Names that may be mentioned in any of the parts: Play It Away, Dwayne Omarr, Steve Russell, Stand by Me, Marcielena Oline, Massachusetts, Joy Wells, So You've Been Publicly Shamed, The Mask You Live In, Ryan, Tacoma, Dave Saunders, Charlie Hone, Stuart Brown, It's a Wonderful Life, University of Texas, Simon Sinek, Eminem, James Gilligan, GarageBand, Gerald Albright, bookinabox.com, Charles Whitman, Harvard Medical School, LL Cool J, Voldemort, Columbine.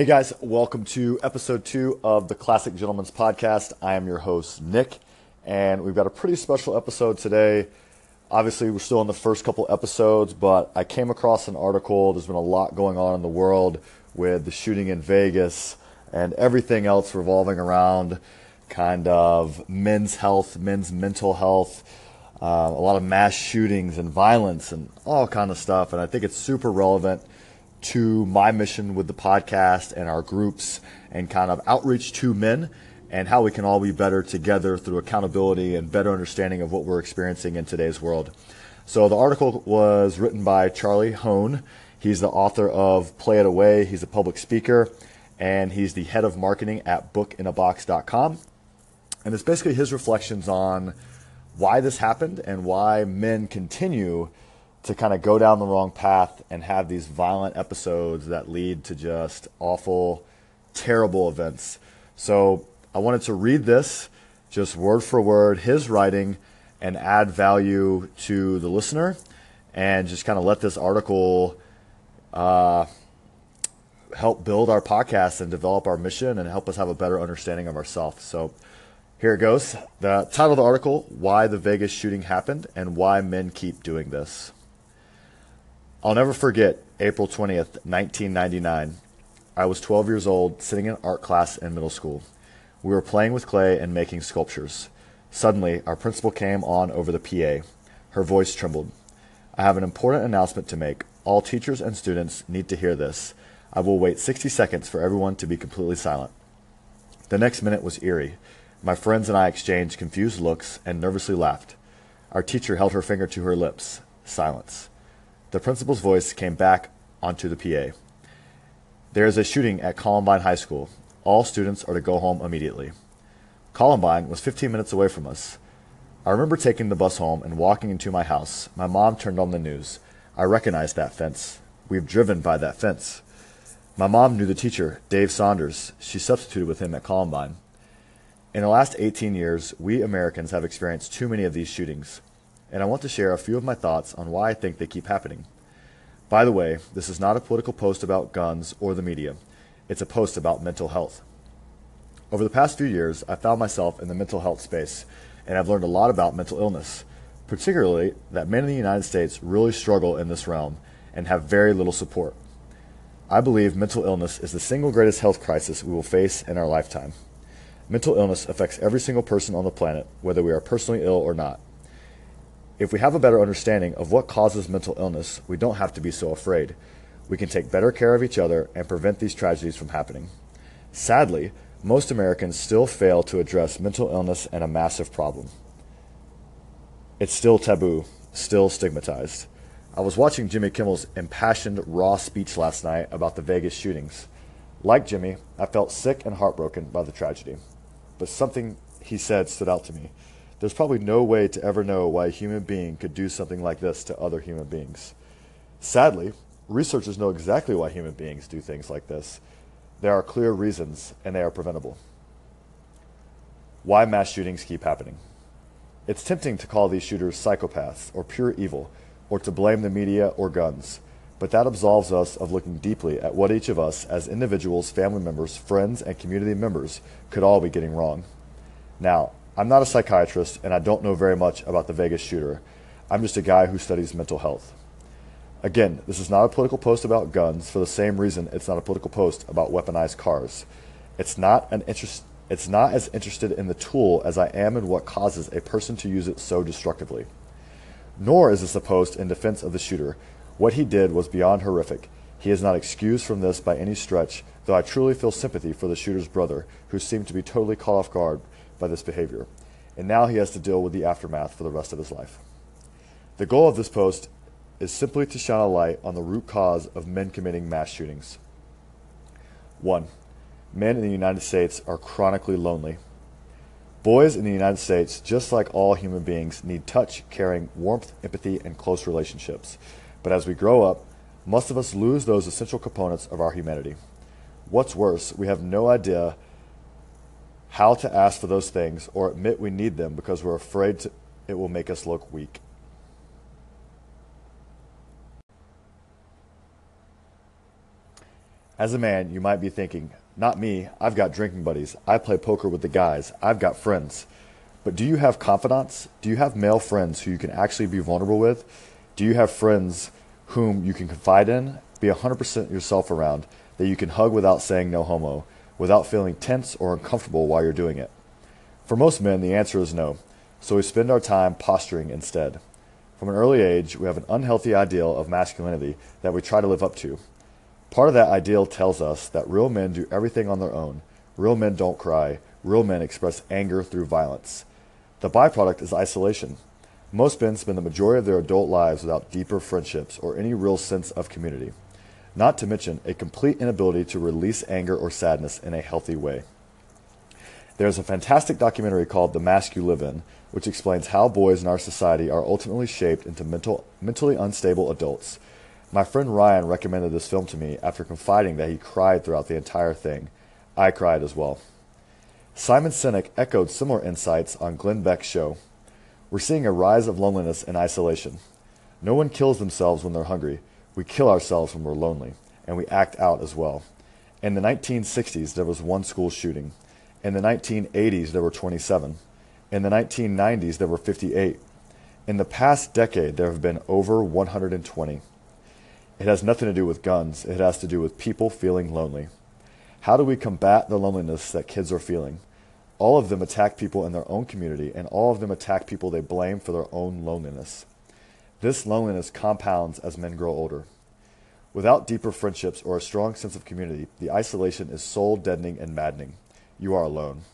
Hey guys, welcome to episode 2 of the Classic Gentleman's Podcast. I am your host, Nick, and we've got a pretty special episode today. Obviously, we're still in the first couple episodes, but I came across an article. There's been a lot going on in the world with the shooting in Vegas and everything else revolving around kind of men's health, men's mental health, a lot of mass shootings and violence and all kind of stuff, and I think it's super relevant to my mission with the podcast and our groups and kind of outreach to men and how we can all be better together through accountability and better understanding of what we're experiencing in today's world. So the article was written by Charlie Hone. He's the author of Play It Away. He's a public speaker, and he's the head of marketing at bookinabox.com. And it's basically his reflections on why this happened and why men continue to kind of go down the wrong path and have these violent episodes that lead to just awful, terrible events. So I wanted to read this, just word for word, his writing, and add value to the listener and just kind of let this article help build our podcast and develop our mission and help us have a better understanding of ourselves. So here it goes. The title of the article, Why the Vegas Shooting Happened and Why Men Keep Doing This. I'll never forget April 20th, 1999. I was 12 years old, sitting in art class in middle school. We were playing with clay and making sculptures. Suddenly, our principal came on over the PA. Her voice trembled. I have an important announcement to make. All teachers and students need to hear this. I will wait 60 seconds for everyone to be completely silent. The next minute was eerie. My friends and I exchanged confused looks and nervously laughed. Our teacher held her finger to her lips. Silence. The principal's voice came back onto the PA. There is a shooting at Columbine High School. All students are to go home immediately. Columbine was 15 minutes away from us. I remember taking the bus home and walking into my house. My mom turned on the news. I recognized that fence. We've driven by that fence. My mom knew the teacher, Dave Saunders. She substituted with him at Columbine. In the last 18 years, we Americans have experienced too many of these shootings, and I want to share a few of my thoughts on why I think they keep happening. By the way, this is not a political post about guns or the media. It's a post about mental health. Over the past few years, I found myself in the mental health space, and I've learned a lot about mental illness, particularly that men in the United States really struggle in this realm and have very little support. I believe mental illness is the single greatest health crisis we will face in our lifetime. Mental illness affects every single person on the planet, whether we are personally ill or not. If we have a better understanding of what causes mental illness, we don't have to be so afraid. We can take better care of each other and prevent these tragedies from happening. Sadly, most Americans still fail to address mental illness and a massive problem. It's still taboo, still stigmatized. I was watching Jimmy Kimmel's impassioned, raw speech last night about the Vegas shootings. Like Jimmy, I felt sick and heartbroken by the tragedy, but something he said stood out to me. There's probably no way to ever know why a human being could do something like this to other human beings. Sadly, researchers know exactly why human beings do things like this. There are clear reasons, and they are preventable. Why mass shootings keep happening. It's tempting to call these shooters psychopaths or pure evil, or to blame the media or guns, but that absolves us of looking deeply at what each of us as individuals, family members, friends, and community members could all be getting wrong. Now, I'm not a psychiatrist, and I don't know very much about the Vegas shooter. I'm just a guy who studies mental health. Again, this is not a political post about guns for the same reason it's not a political post about weaponized cars. It's not as interested in the tool as I am in what causes a person to use it so destructively. Nor is this a post in defense of the shooter. What he did was beyond horrific. He is not excused from this by any stretch, though I truly feel sympathy for the shooter's brother, who seemed to be totally caught off guard by this behavior, and now he has to deal with the aftermath for the rest of his life. The goal of this post is simply to shine a light on the root cause of men committing mass shootings. 1. Men in the United States are chronically lonely. Boys in the United States, just like all human beings, need touch, caring, warmth, empathy, and close relationships. But as we grow up, most of us lose those essential components of our humanity. What's worse, we have no idea how to ask for those things or admit we need them because we're afraid it will make us look weak. As a man, you might be thinking, not me, I've got drinking buddies, I play poker with the guys, I've got friends. But do you have confidants? Do you have male friends who you can actually be vulnerable with? Do you have friends whom you can confide in, be 100% yourself around, that you can hug without saying no homo, without feeling tense or uncomfortable while you're doing it? For most men, the answer is no, so we spend our time posturing instead. From an early age, we have an unhealthy ideal of masculinity that we try to live up to. Part of that ideal tells us that real men do everything on their own. Real men don't cry. Real men express anger through violence. The byproduct is isolation. Most men spend the majority of their adult lives without deeper friendships or any real sense of community. Not to mention a complete inability to release anger or sadness in a healthy way. There's a fantastic documentary called The Mask You Live In, which explains how boys in our society are ultimately shaped into mentally unstable adults. My friend Ryan recommended this film to me after confiding that he cried throughout the entire thing. I cried as well. Simon Sinek echoed similar insights on Glenn Beck's show. We're seeing a rise of loneliness and isolation. No one kills themselves when they're hungry. We kill ourselves when we're lonely, and we act out as well. In the 1960s, there was one school shooting. In the 1980s, there were 27. In the 1990s, there were 58. In the past decade, there have been over 120. It has nothing to do with guns. It has to do with people feeling lonely. How do we combat the loneliness that kids are feeling? All of them attack people in their own community, and all of them attack people they blame for their own loneliness. This loneliness compounds as men grow older. Without deeper friendships or a strong sense of community, the isolation is soul-deadening and maddening. You are alone.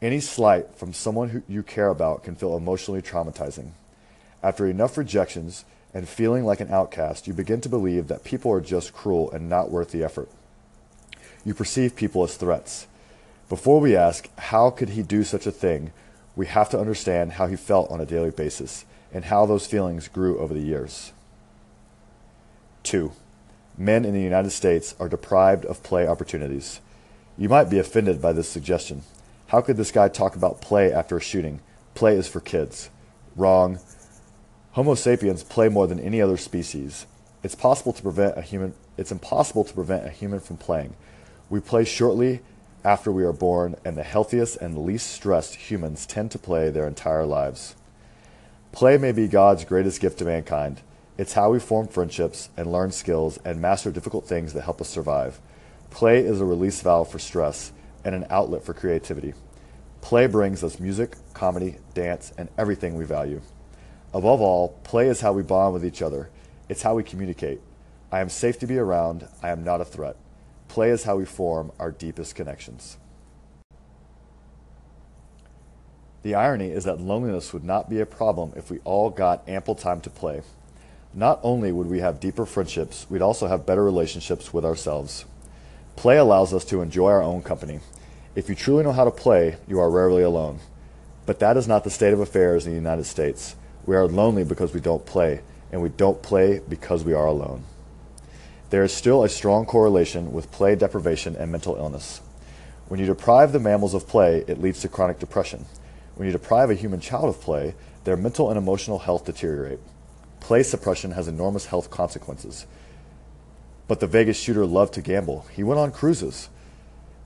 Any slight from someone who you care about can feel emotionally traumatizing. After enough rejections and feeling like an outcast, you begin to believe that people are just cruel and not worth the effort. You perceive people as threats. Before we ask, how could he do such a thing, we have to understand how he felt on a daily basis and how those feelings grew over the years. 2. Men in the United States are deprived of play opportunities. You might be offended by this suggestion. How could this guy talk about play after a shooting? Play is for kids. Wrong. Homo sapiens play more than any other species. It's impossible to prevent a human from playing. We play shortly after we are born, and the healthiest and least stressed humans tend to play their entire lives. Play may be God's greatest gift to mankind. It's how we form friendships and learn skills and master difficult things that help us survive. Play is a release valve for stress and an outlet for creativity. Play brings us music, comedy, dance, and everything we value. Above all, play is how we bond with each other. It's how we communicate. I am safe to be around. I am not a threat. Play is how we form our deepest connections. The irony is that loneliness would not be a problem if we all got ample time to play. Not only would we have deeper friendships, we'd also have better relationships with ourselves. Play allows us to enjoy our own company. If you truly know how to play, you are rarely alone. But that is not the state of affairs in the United States. We are lonely because we don't play, and we don't play because we are alone. There is still a strong correlation with play deprivation and mental illness. When you deprive the mammals of play, it leads to chronic depression. When you deprive a human child of play, their mental and emotional health deteriorate. Play suppression has enormous health consequences. But the Vegas shooter loved to gamble. He went on cruises.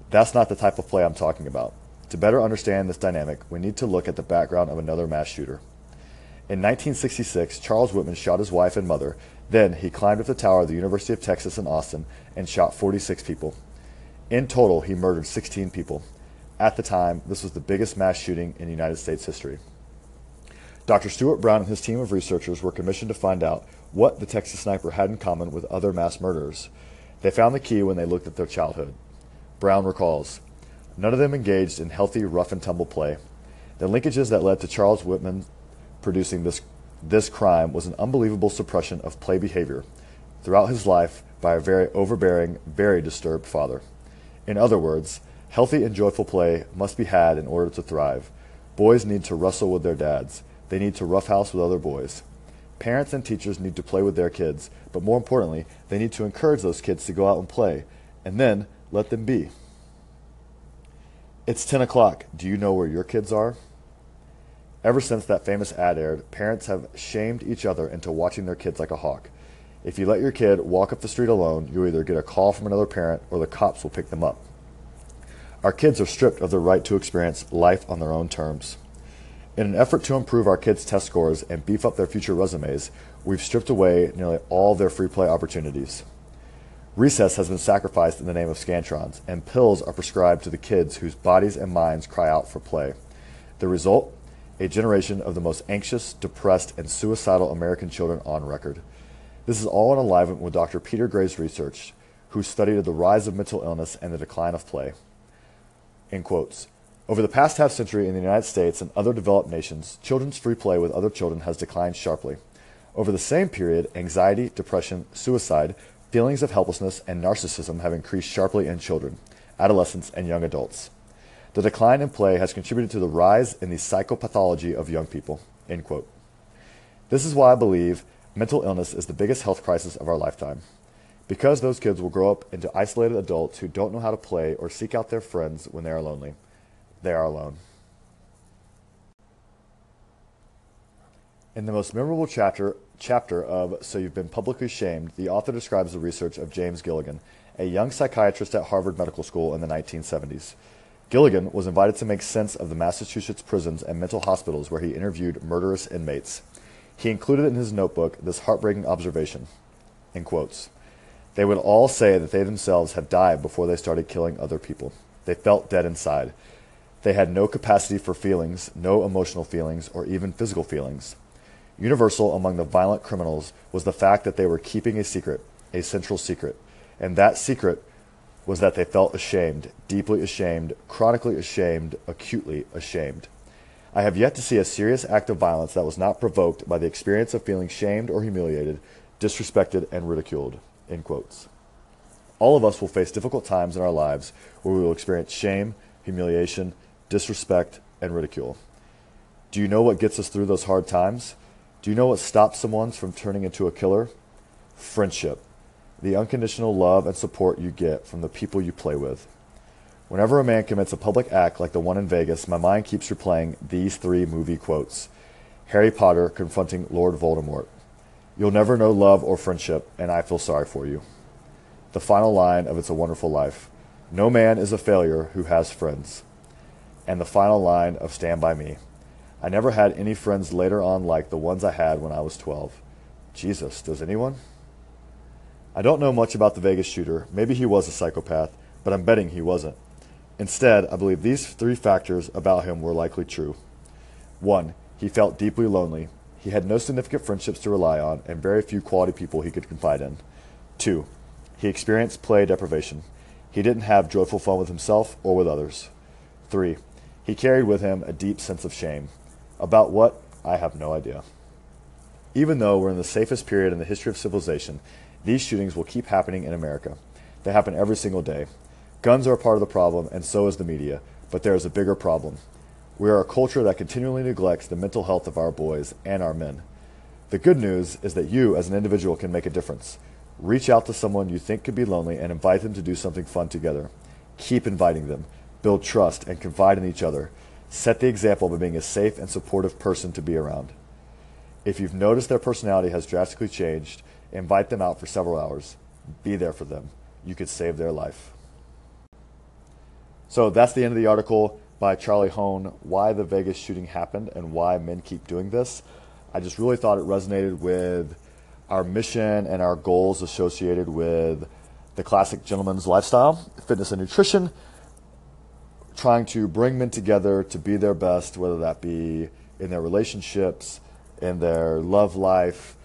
That's not the type of play I'm talking about. To better understand this dynamic, we need to look at the background of another mass shooter. In 1966, Charles Whitman shot his wife and mother. Then he climbed up the tower of the University of Texas in Austin and shot 46 people. In total, he murdered 16 people. At the time, this was the biggest mass shooting in United States history. Dr. Stuart Brown and his team of researchers were commissioned to find out what the Texas sniper had in common with other mass murderers. They found the key when they looked at their childhood. Brown recalls, none of them engaged in healthy rough-and-tumble play. The linkages that led to Charles Whitman producing this crime was an unbelievable suppression of play behavior throughout his life by a very overbearing, very disturbed father. In other words, healthy and joyful play must be had in order to thrive. Boys need to wrestle with their dads. They need to roughhouse with other boys. Parents and teachers need to play with their kids, but more importantly, they need to encourage those kids to go out and play, and then let them be. It's 10 o'clock. Do you know where your kids are? Ever since that famous ad aired, parents have shamed each other into watching their kids like a hawk. If you let your kid walk up the street alone, you'll either get a call from another parent or the cops will pick them up. Our kids are stripped of their right to experience life on their own terms. In an effort to improve our kids' test scores and beef up their future resumes, we've stripped away nearly all their free play opportunities. Recess has been sacrificed in the name of Scantrons, and pills are prescribed to the kids whose bodies and minds cry out for play. The result? A generation of the most anxious, depressed, and suicidal American children on record. This is all in alignment with Dr. Peter Gray's research, who studied the rise of mental illness and the decline of play. In quotes, over the past half century in the United States and other developed nations, children's free play with other children has declined sharply. Over the same period, anxiety, depression, suicide, feelings of helplessness, and narcissism have increased sharply in children, adolescents, and young adults. The decline in play has contributed to the rise in the psychopathology of young people. End quote. This is why I believe mental illness is the biggest health crisis of our lifetime. Because those kids will grow up into isolated adults who don't know how to play or seek out their friends when they are lonely. They are alone. In the most memorable chapter of So You've Been Publicly Shamed, the author describes the research of James Gilligan, a young psychiatrist at Harvard Medical School in the 1970s. Gilligan was invited to make sense of the Massachusetts prisons and mental hospitals where he interviewed murderous inmates. He included in his notebook this heartbreaking observation, in quotes, "They would all say that they themselves have died before they started killing other people. They felt dead inside. They had no capacity for feelings, no emotional feelings, or even physical feelings. Universal among the violent criminals was the fact that they were keeping a secret, a central secret, and that secret was that they felt ashamed, deeply ashamed, chronically ashamed, acutely ashamed. I have yet to see a serious act of violence that was not provoked by the experience of feeling shamed or humiliated, disrespected, and ridiculed." End quotes. All of us will face difficult times in our lives where we will experience shame, humiliation, disrespect, and ridicule. Do you know what gets us through those hard times? Do you know what stops someone from turning into a killer? Friendship. The unconditional love and support you get from the people you play with. Whenever a man commits a public act like the one in Vegas, my mind keeps replaying these three movie quotes. Harry Potter confronting Lord Voldemort. "You'll never know love or friendship, and I feel sorry for you." The final line of It's a Wonderful Life. "No man is a failure who has friends." And the final line of Stand By Me. "I never had any friends later on like the ones I had when I was 12. Jesus, does anyone?" I don't know much about the Vegas shooter. Maybe he was a psychopath, but I'm betting he wasn't. Instead, I believe these three factors about him were likely true. 1. He felt deeply lonely. He had no significant friendships to rely on and very few quality people he could confide in. 2. He experienced play deprivation. He didn't have joyful fun with himself or with others. 3. He carried with him a deep sense of shame. About what? I have no idea. Even though we're in the safest period in the history of civilization, these shootings will keep happening in America. They happen every single day. Guns are a part of the problem, and so is the media, but there is a bigger problem. We are a culture that continually neglects the mental health of our boys and our men. The good news is that you, as an individual, can make a difference. Reach out to someone you think could be lonely and invite them to do something fun together. Keep inviting them. Build trust and confide in each other. Set the example by being a safe and supportive person to be around. If you've noticed their personality has drastically changed, invite them out for several hours. Be there for them. You could save their life. So that's the end of the article by Charlie Hone, Why the Vegas Shooting Happened and Why Men Keep Doing This. I just really thought it resonated with our mission and our goals associated with the classic gentleman's lifestyle, fitness and nutrition, trying to bring men together to be their best, whether that be in their relationships, in their love life,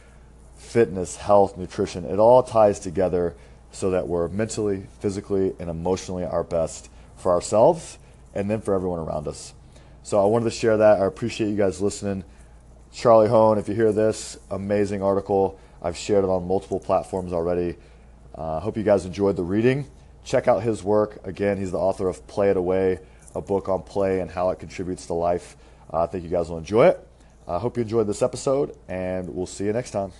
fitness, health, nutrition. It all ties together so that we're mentally, physically, and emotionally our best for ourselves and then for everyone around us. So I wanted to share that. I appreciate you guys listening. Charlie Hone, if you hear this, amazing article. I've shared it on multiple platforms already. I hope you guys enjoyed the reading. Check out his work. Again, he's the author of Play It Away, a book on play and how it contributes to life. I think you guys will enjoy it. I hope you enjoyed this episode, and we'll see you next time.